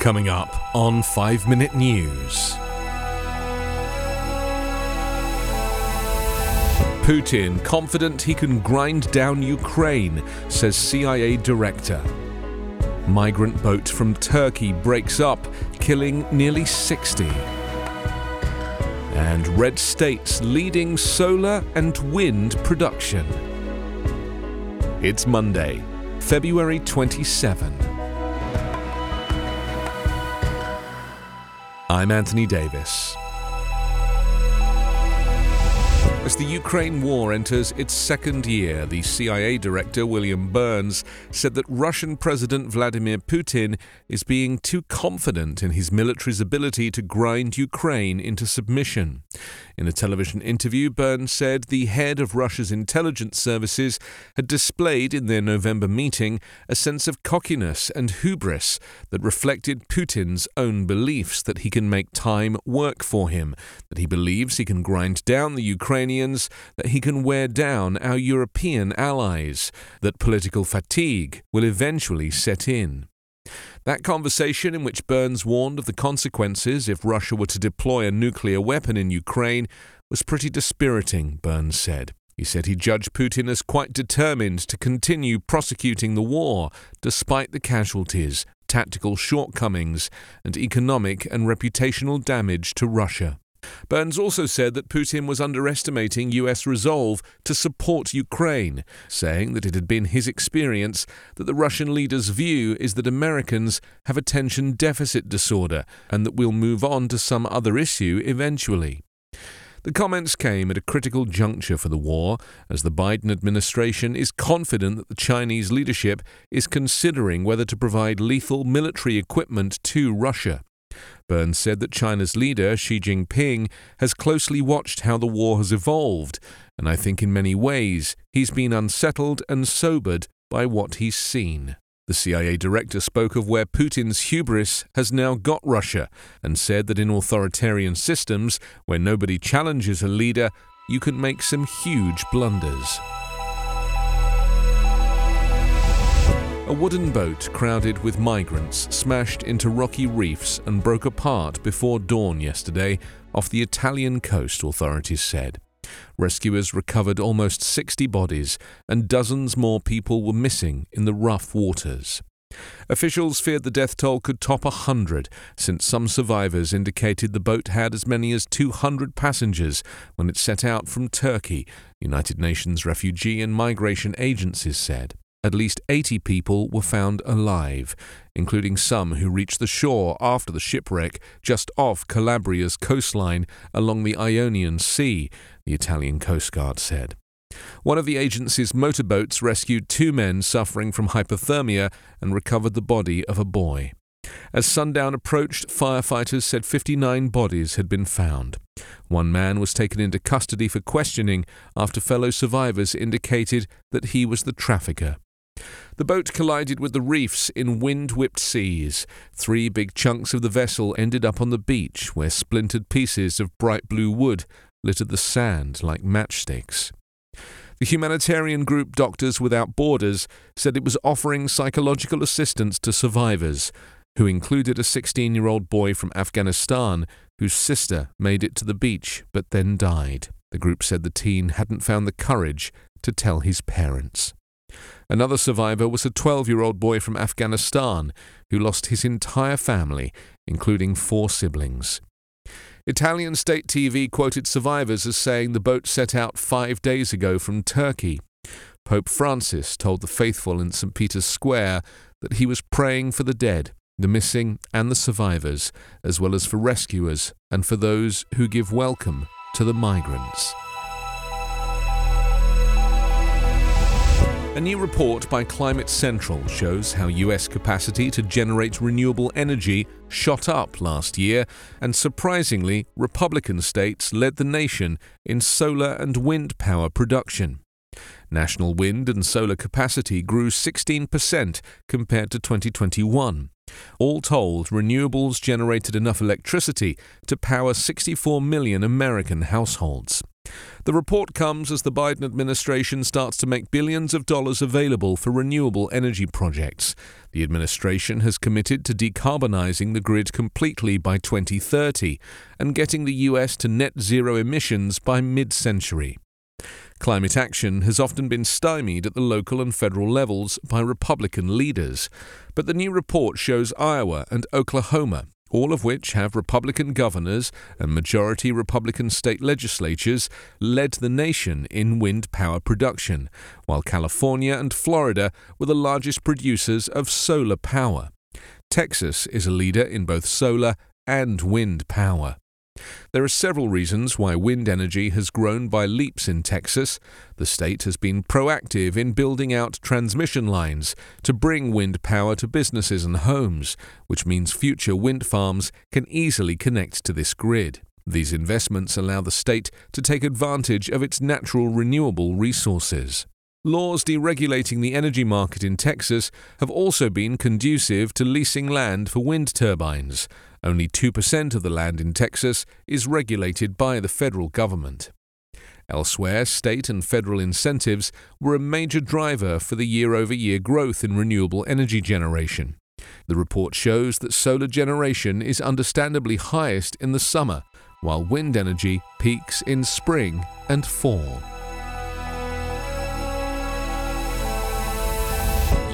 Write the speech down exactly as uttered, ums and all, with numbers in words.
Coming up on five minute News. Putin confident he can grind down Ukraine, says C I A director. Migrant boat from Turkey breaks up, killing nearly sixty. And red states leading solar and wind production. It's Monday, February twenty-seventh. I'm Anthony Davis. As the Ukraine war enters its second year, the C I A director, William Burns, said that Russian President Vladimir Putin is being too confident in his military's ability to grind Ukraine into submission. In a television interview, Burns said the head of Russia's intelligence services had displayed in their November meeting a sense of cockiness and hubris that reflected Putin's own beliefs that he can make time work for him, that he believes he can grind down the Ukrainian, that he can wear down our European allies, that political fatigue will eventually set in. That conversation, in which Burns warned of the consequences if Russia were to deploy a nuclear weapon in Ukraine, was pretty dispiriting, Burns said. He said he judged Putin as quite determined to continue prosecuting the war, despite the casualties, tactical shortcomings, and economic and reputational damage to Russia. Burns also said that Putin was underestimating U S resolve to support Ukraine, saying that it had been his experience that the Russian leader's view is that Americans have attention deficit disorder and that we'll move on to some other issue eventually. The comments came at a critical juncture for the war, as the Biden administration is confident that the Chinese leadership is considering whether to provide lethal military equipment to Russia. Burns said that China's leader, Xi Jinping, has closely watched how the war has evolved, and I think in many ways he's been unsettled and sobered by what he's seen. The C I A director spoke of where Putin's hubris has now got Russia, and said that in authoritarian systems, where nobody challenges a leader, you can make some huge blunders. A wooden boat crowded with migrants smashed into rocky reefs and broke apart before dawn yesterday, off the Italian coast, authorities said. Rescuers recovered almost sixty bodies, and dozens more people were missing in the rough waters. Officials feared the death toll could top a hundred, since some survivors indicated the boat had as many as two hundred passengers when it set out from Turkey, United Nations Refugee and Migration Agencies said. At least eighty people were found alive, including some who reached the shore after the shipwreck just off Calabria's coastline along the Ionian Sea, the Italian Coast Guard said. One of the agency's motorboats rescued two men suffering from hypothermia and recovered the body of a boy. As sundown approached, firefighters said fifty-nine bodies had been found. One man was taken into custody for questioning after fellow survivors indicated that he was the trafficker. The boat collided with the reefs in wind-whipped seas. Three big chunks of the vessel ended up on the beach, where splintered pieces of bright blue wood littered the sand like matchsticks. The humanitarian group Doctors Without Borders said it was offering psychological assistance to survivors, who included a sixteen-year-old boy from Afghanistan whose sister made it to the beach but then died. The group said the teen hadn't found the courage to tell his parents. Another survivor was a twelve-year-old boy from Afghanistan who lost his entire family, including four siblings. Italian state T V quoted survivors as saying the boat set out five days ago from Turkey. Pope Francis told the faithful in St Peter's Square that he was praying for the dead, the missing and the survivors, as well as for rescuers and for those who give welcome to the migrants. A new report by Climate Central shows how U S capacity to generate renewable energy shot up last year, and surprisingly, Republican states led the nation in solar and wind power production. National wind and solar capacity grew sixteen percent compared to twenty twenty-one. All told, renewables generated enough electricity to power sixty-four million American households. The report comes as the Biden administration starts to make billions of dollars available for renewable energy projects. The administration has committed to decarbonizing the grid completely by twenty thirty and getting the U S to net zero emissions by mid-century. Climate action has often been stymied at the local and federal levels by Republican leaders, but the new report shows Iowa and Oklahoma, all of which have Republican governors and majority Republican state legislatures, led the nation in wind power production, while California and Florida were the largest producers of solar power. Texas is a leader in both solar and wind power. There are several reasons why wind energy has grown by leaps in Texas. The state has been proactive in building out transmission lines to bring wind power to businesses and homes, which means future wind farms can easily connect to this grid. These investments allow the state to take advantage of its natural renewable resources. Laws deregulating the energy market in Texas have also been conducive to leasing land for wind turbines. Only two percent of the land in Texas is regulated by the federal government. Elsewhere, state and federal incentives were a major driver for the year-over-year growth in renewable energy generation. The report shows that solar generation is understandably highest in the summer, while wind energy peaks in spring and fall.